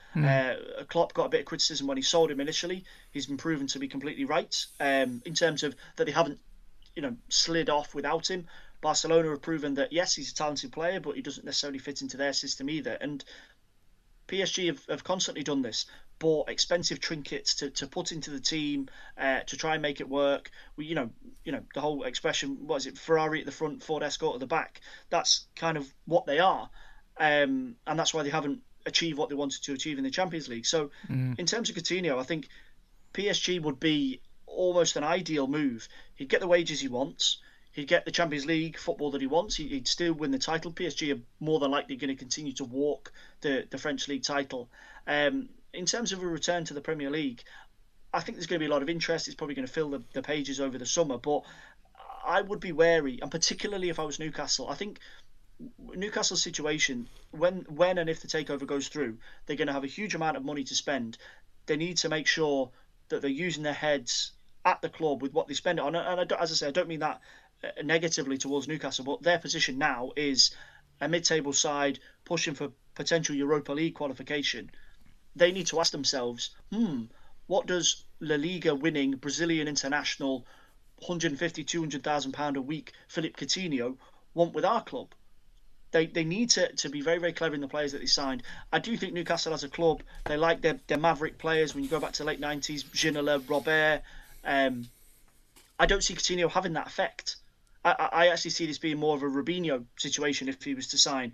Klopp got a bit of criticism when he sold him initially. He's been proven to be completely right in terms of that they haven't, you know, slid off without him. Barcelona have proven that yes, he's a talented player, but he doesn't necessarily fit into their system either. And PSG have constantly done this, bought expensive trinkets to put into the team to try and make it work. We, you know, the whole expression, what is it, Ferrari at the front, Ford Escort at the back. That's kind of what they are, and that's why they haven't achieved what they wanted to achieve in the Champions League. So, in terms of Coutinho, I think PSG would be almost an ideal move. He'd get the wages he wants. He'd get the Champions League football that he wants. He'd still win the title. PSG are more than likely going to continue to walk the French League title. In terms of a return to the Premier League, I think there's going to be a lot of interest. It's probably going to fill the pages over the summer. But I would be wary, and particularly if I was Newcastle. I think Newcastle's situation, when and if the takeover goes through, they're going to have a huge amount of money to spend. They need to make sure that they're using their heads at the club with what they spend it on. And as I say, I don't mean that negatively towards Newcastle, but their position now is a mid-table side pushing for potential Europa League qualification. They need to ask themselves, what does La Liga winning Brazilian international, £150,000-200,000 a week Felipe Coutinho want with our club? They need to be very, very clever in the players that they signed. I do think Newcastle as a club, they like their maverick players. When you go back to the late 90s, Ginola, Robert, I don't see Coutinho having that effect. I actually see this being more of a Robinho situation if he was to sign.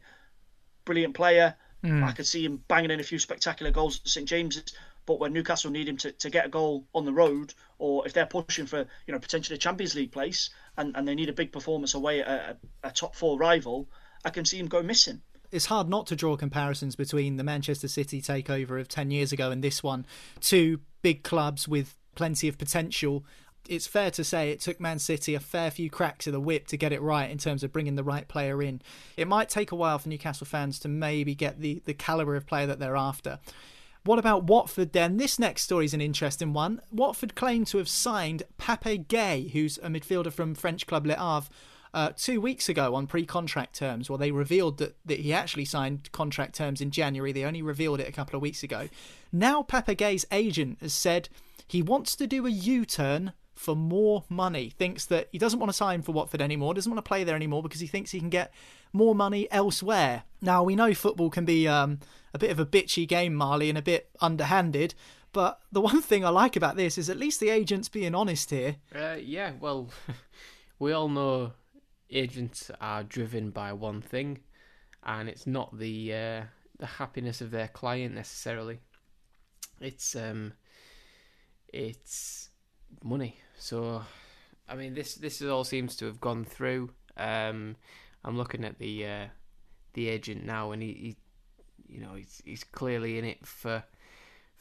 Brilliant player. I could see him banging in a few spectacular goals at St James's, but when Newcastle need him to get a goal on the road, or if they're pushing for, you know, potentially a Champions League place and they need a big performance away at a top four rival, I can see him go missing. It's hard not to draw comparisons between the Manchester City takeover of 10 years ago and this one. Two big clubs with plenty of potential. It's fair to say it took Man City a fair few cracks of the whip to get it right in terms of bringing the right player in. It might take a while for Newcastle fans to maybe get the calibre of player that they're after. What about Watford then? This next story is an interesting one. Watford claim to have signed Pape Gueye, who's a midfielder from French club Le Havre, 2 weeks ago on pre-contract terms. Well, they revealed that he actually signed contract terms in January. They only revealed it a couple of weeks ago. Now Pape Gueye's agent has said he wants to do a U-turn for more money, thinks that he doesn't want to sign for Watford anymore, doesn't want to play there anymore because he thinks he can get more money elsewhere. Now, we know football can be a bit of a bitchy game, Marley, and a bit underhanded, but the one thing I like about this is at least the agent's being honest here. Yeah, well, we all know agents are driven by one thing, and it's not the happiness of their client necessarily. It's money. So, I mean, this all seems to have gone through. I'm looking at the agent now, and he's clearly in it for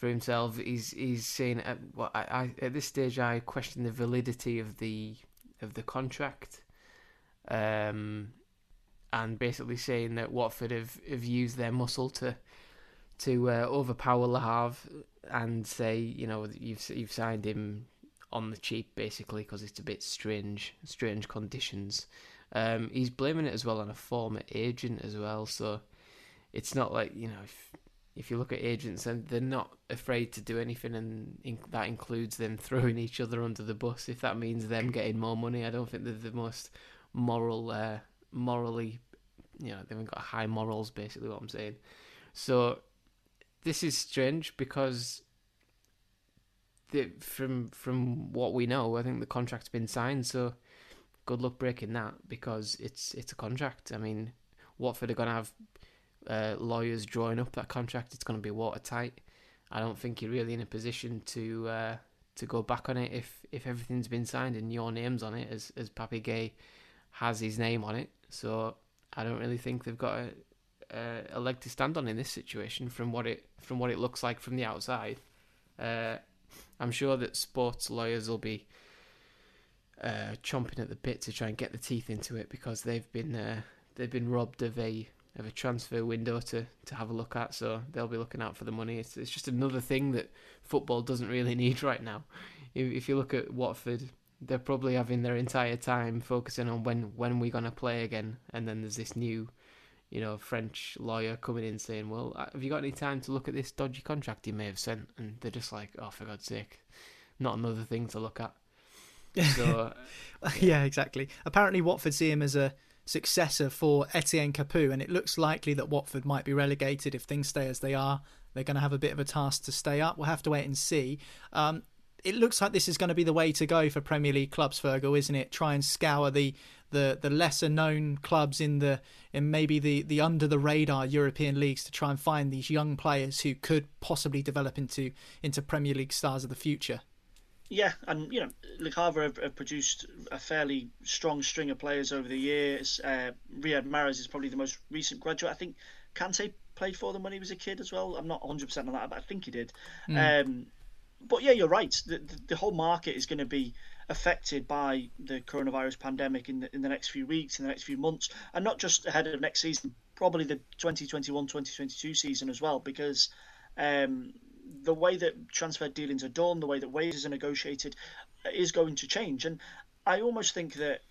for himself. He's saying at this stage I question the validity of the contract, and basically saying that Watford have used their muscle to overpower Le Havre and say, you know, you've signed him on the cheap, basically, because it's a bit strange conditions. He's blaming it as well on a former agent as well, so it's not like, you know, if you look at agents, and they're not afraid to do anything, and that includes them throwing each other under the bus. If that means them getting more money, I don't think they're the most morally, you know, they haven't got high morals, basically, what I'm saying. So this is strange because from what we know, I think the contract's been signed, so good luck breaking that, because it's a contract. I mean, Watford are going to have lawyers drawing up that contract. It's going to be watertight. I don't think you're really in a position to go back on it if everything's been signed and your name's on it, as Pape Gueye has his name on it. So I don't really think they've got a leg to stand on in this situation from what it looks like from the outside. I'm sure that sports lawyers will be chomping at the bit to try and get the teeth into it, because they've been robbed of a transfer window to have a look at, so they'll be looking out for the money. It's just another thing that football doesn't really need right now. If you look at Watford, they're probably having their entire time focusing on when we're going to play again, and then there's this new, you know, French lawyer coming in saying, well, have you got any time to look at this dodgy contract he may have sent? And they're just like, oh, for God's sake, not another thing to look at. So, yeah, exactly. Apparently Watford see him as a successor for Etienne Capoue, and it looks likely that Watford might be relegated if things stay as they are. They're going to have a bit of a task to stay up. We'll have to wait and see. It looks like this is going to be the way to go for Premier League clubs, Fergal, isn't it? Try and scour the lesser known clubs in maybe the under the radar European leagues to try and find these young players who could possibly develop into Premier League stars of the future. Yeah, and you know, Le Havre have produced a fairly strong string of players over the years. Riyad Mahrez is probably the most recent graduate. I think Kante played for them when he was a kid as well. I'm not 100% on that, but I think he did. But yeah, you're right. The whole market is going to be affected by the coronavirus pandemic in the next few weeks, in the next few months, and not just ahead of next season, probably the 2021-2022 season as well, because the way that transfer dealings are done, the way that wages are negotiated is going to change. And I almost think that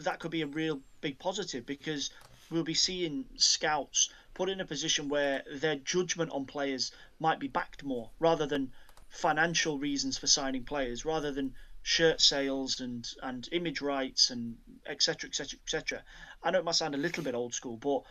that could be a real big positive, because we'll be seeing scouts put in a position where their judgment on players might be backed more, rather than financial reasons for signing players, rather than shirt sales and image rights and etc, etc, etc. I know it might sound a little bit old school, but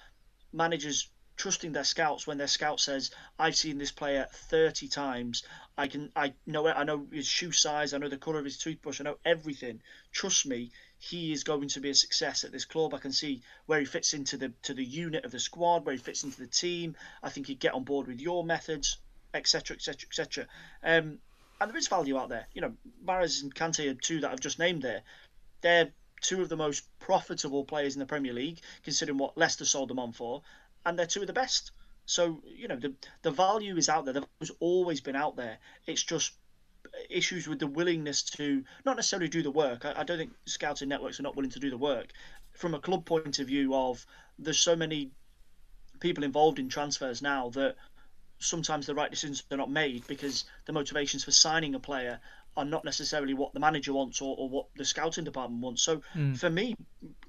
managers trusting their scouts when their scout says, I've seen this player 30 times, I know his shoe size, I know the colour of his toothbrush, I know everything, trust me, he is going to be a success at this club. I can see where he fits into the unit of the squad, where he fits into the team, I think he'd get on board with your methods, etc, etc, etc. And there is value out there. You know, Mahrez and Kante are two that I've just named there. They're two of the most profitable players in the Premier League, considering what Leicester sold them on for, and they're two of the best. So, you know, the value is out there. The value has always been out there. It's just issues with the willingness to not necessarily do the work. I don't think scouting networks are not willing to do the work. From a club point of view, of there's so many people involved in transfers now that sometimes the right decisions are not made because the motivations for signing a player are not necessarily what the manager wants or what the scouting department wants. So for me,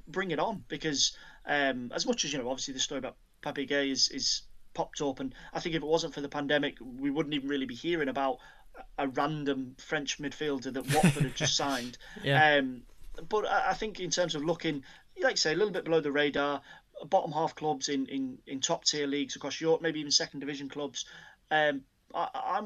bring it on, because as much as, you know, obviously the story about Pape Gueye is popped up, and I think if it wasn't for the pandemic, we wouldn't even really be hearing about a random French midfielder that Watford had just signed. Yeah. But I think in terms of looking, like I say, a little bit below the radar, bottom half clubs in top tier leagues across Europe, maybe even second division clubs, I'm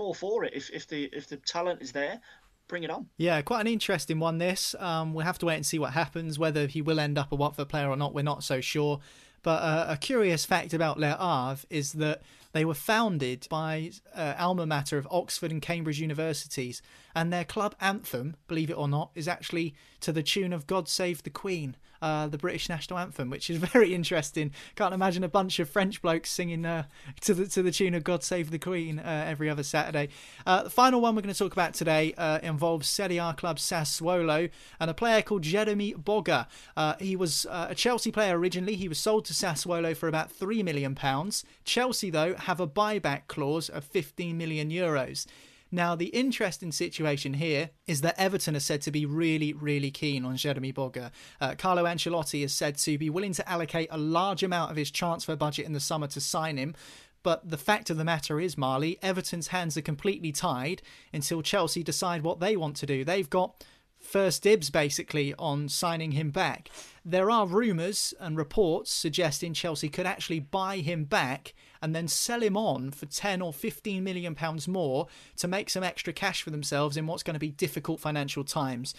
all for it. If the talent is there, bring it on. Yeah, quite an interesting one this. We'll have to wait and see what happens, whether he will end up a Watford player or not, we're not so sure. But a curious fact about Le Havre is that they were founded by alma mater of Oxford and Cambridge universities, and their club anthem, believe it or not, is actually to the tune of God Save the Queen. the British national anthem, which is very interesting. Can't imagine a bunch of French blokes singing to the tune of God Save the Queen every other Saturday. The final one we're going to talk about today involves Serie A club Sassuolo and a player called Jeremy Boga. He was a Chelsea player originally. He was sold to Sassuolo for about £3 million. Chelsea, though, have a buyback clause of €15 million. Now, the interesting situation here is that Everton are said to be really, really keen on Jeremy Boga. Carlo Ancelotti is said to be willing to allocate a large amount of his transfer budget in the summer to sign him. But the fact of the matter is, Marley, Everton's hands are completely tied until Chelsea decide what they want to do. They've got first dibs, basically, on signing him back. There are rumours and reports suggesting Chelsea could actually buy him back and then sell him on for £10 or £15 million more to make some extra cash for themselves in what's going to be difficult financial times.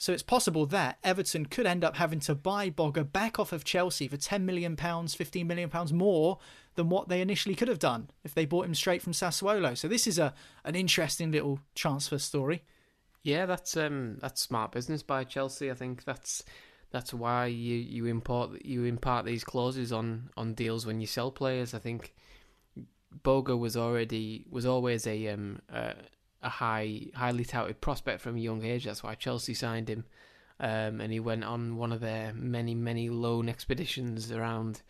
So it's possible that Everton could end up having to buy Boga back off of Chelsea for £10 million, £15 million more than what they initially could have done if they bought him straight from Sassuolo. So this is an interesting little transfer story. Yeah, that's smart business by Chelsea. I think that's why you impart these clauses on deals when you sell players. I think Boga was always a highly touted prospect from a young age. That's why Chelsea signed him, and he went on one of their many loan expeditions around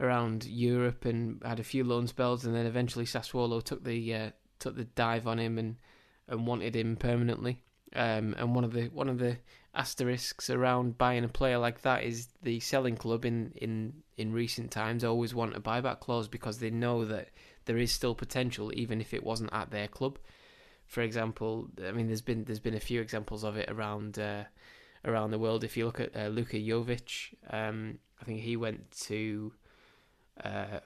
Europe and had a few loan spells, and then eventually Sassuolo took the dive on him and wanted him permanently. And one of the asterisks around buying a player like that is the selling club in recent times always want a buyback clause because they know that there is still potential even if it wasn't at their club. For example, I mean, there's been a few examples of it around the world. If you look at Luka Jovic, I think he went to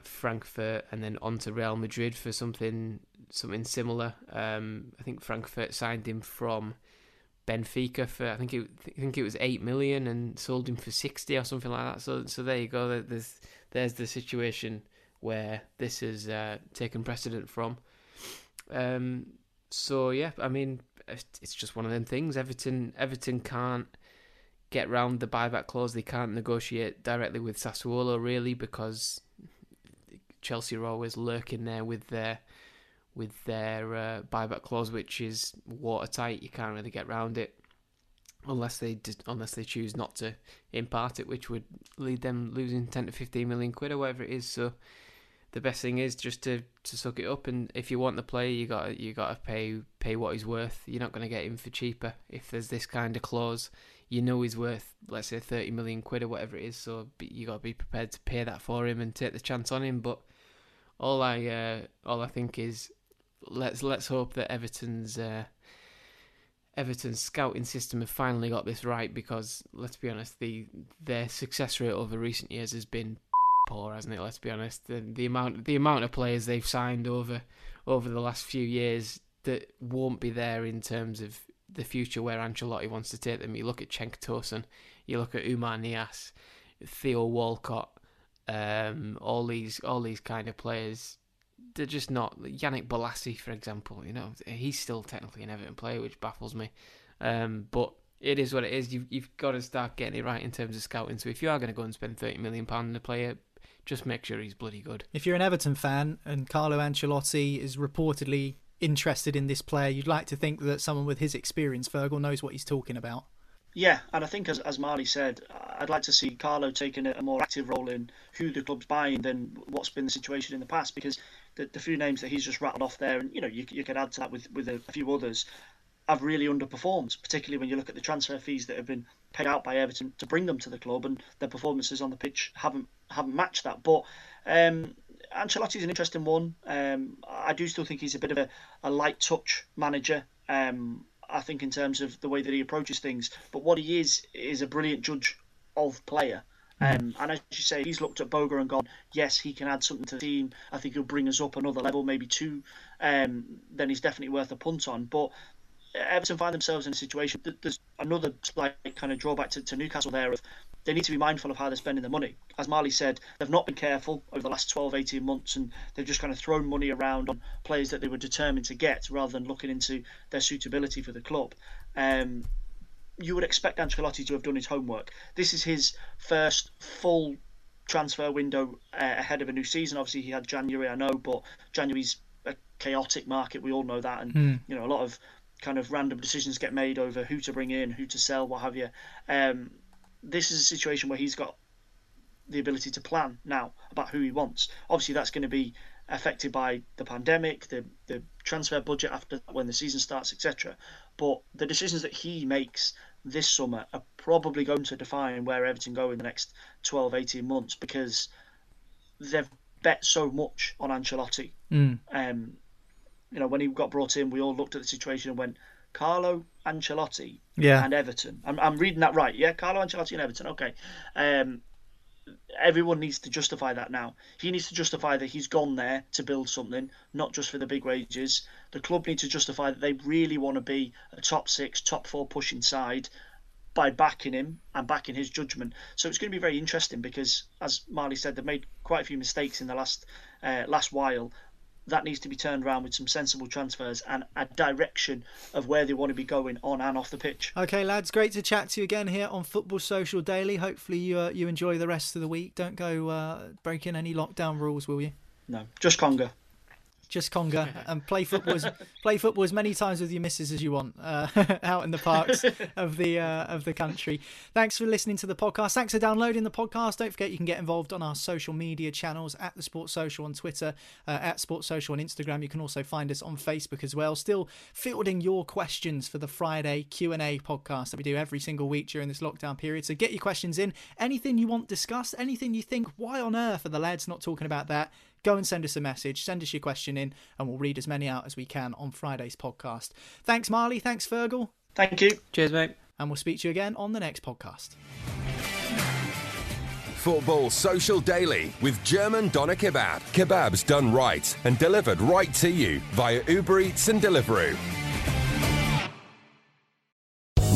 Frankfurt and then on to Real Madrid for something similar. I think Frankfurt signed him from Benfica for I think it was $8 million and sold him for 60 or something like that. So there you go. There's the situation where this has taken precedent from. So yeah, I mean, it's just one of them things. Everton can't get round the buyback clause. They can't negotiate directly with Sassuolo really because Chelsea are always lurking there with their buyback clause, which is watertight. You can't really get round it unless they choose not to impart it, which would lead them losing £10 to £15 million or whatever it is. So the best thing is just to suck it up, and if you want the player, you got to pay what he's worth. You're not going to get him for cheaper if there's this kind of clause. You know he's worth, let's say, £30 million or whatever it is, so you got to be prepared to pay that for him and take the chance on him. But all I think is let's hope that Everton's scouting system have finally got this right, because let's be honest, their success rate over recent years has been poor, hasn't it? Let's be honest. The amount of players they've signed over the last few years that won't be there in terms of the future where Ancelotti wants to take them. You look at Cenk Tosun, you look at Umar Nias, Theo Walcott, all these kind of players. They're just not. Yannick Bolasie, for example, you know, he's still technically an Everton player, which baffles me. But it is what it is. You've got to start getting it right in terms of scouting. So if you are going to go and spend £30 million on a player, just make sure he's bloody good. If you're an Everton fan and Carlo Ancelotti is reportedly interested in this player, you'd like to think that someone with his experience, Fergal, knows what he's talking about. Yeah, and I think as Marley said, I'd like to see Carlo taking a more active role in who the club's buying than what's been the situation in the past, because the few names that he's just rattled off there, and you know, you could add to that with a few others, have really underperformed, particularly when you look at the transfer fees that have been paid out by Everton to bring them to the club, and their performances on the pitch haven't matched that. But Ancelotti's an interesting one. I do still think he's a bit of a light touch manager, I think, in terms of the way that he approaches things. But what he is a brilliant judge of player. And as you say, he's looked at Boga and gone, yes, he can add something to the team. I think he'll bring us up another level, maybe two. Then he's definitely worth a punt on. But Everton find themselves in a situation. There's another slight kind of drawback to Newcastle there of they need to be mindful of how they're spending their money. As Marley said, they've not been careful over the last 12, 18 months, and they've just kind of thrown money around on players that they were determined to get rather than looking into their suitability for the club. you would expect Ancelotti to have done his homework. This is his first full transfer window ahead of a new season. Obviously, he had January, I know, but January's a chaotic market. We all know that, and you know, a lot of kind of random decisions get made over who to bring in, who to sell, what have you. This is a situation where he's got the ability to plan now about who he wants. Obviously, that's going to be affected by the pandemic, the transfer budget after when the season starts, etc. But the decisions that he makes this summer are probably going to define where Everton go in the next 12, 18 months, because they've bet so much on Ancelotti. You know, when he got brought in, we all looked at the situation and went, Carlo Ancelotti and Everton. I'm reading that right, yeah? Carlo Ancelotti and Everton, okay. Everyone needs to justify that now. He needs to justify that he's gone there to build something, not just for the big wages. The club needs to justify that they really want to be a top six, top four pushing side by backing him and backing his judgment. So it's going to be very interesting because, as Marley said, they've made quite a few mistakes in the last while. That needs to be turned around with some sensible transfers and a direction of where they want to be going on and off the pitch. OK, lads, great to chat to you again here on Football Social Daily. Hopefully you enjoy the rest of the week. Don't go breaking any lockdown rules, will you? No, just conga. Just conga and play football as many times with your missus as you want out in the parks of the country. Thanks for listening to the podcast. Thanks for downloading the podcast. Don't forget you can get involved on our social media channels at The Sports Social on Twitter, at Sports Social on Instagram. You can also find us on Facebook as well. Still fielding your questions for the Friday Q&A podcast that we do every single week during this lockdown period. So get your questions in. Anything you want discussed, anything you think, why on earth are the lads not talking about that? Go and send us a message, send us your question in, and we'll read as many out as we can on Friday's podcast. Thanks, Marley. Thanks, Fergal. Thank you. Cheers, mate. And we'll speak to you again on the next podcast. Football Social Daily with German Doner Kebab. Kebabs done right and delivered right to you via Uber Eats and Deliveroo.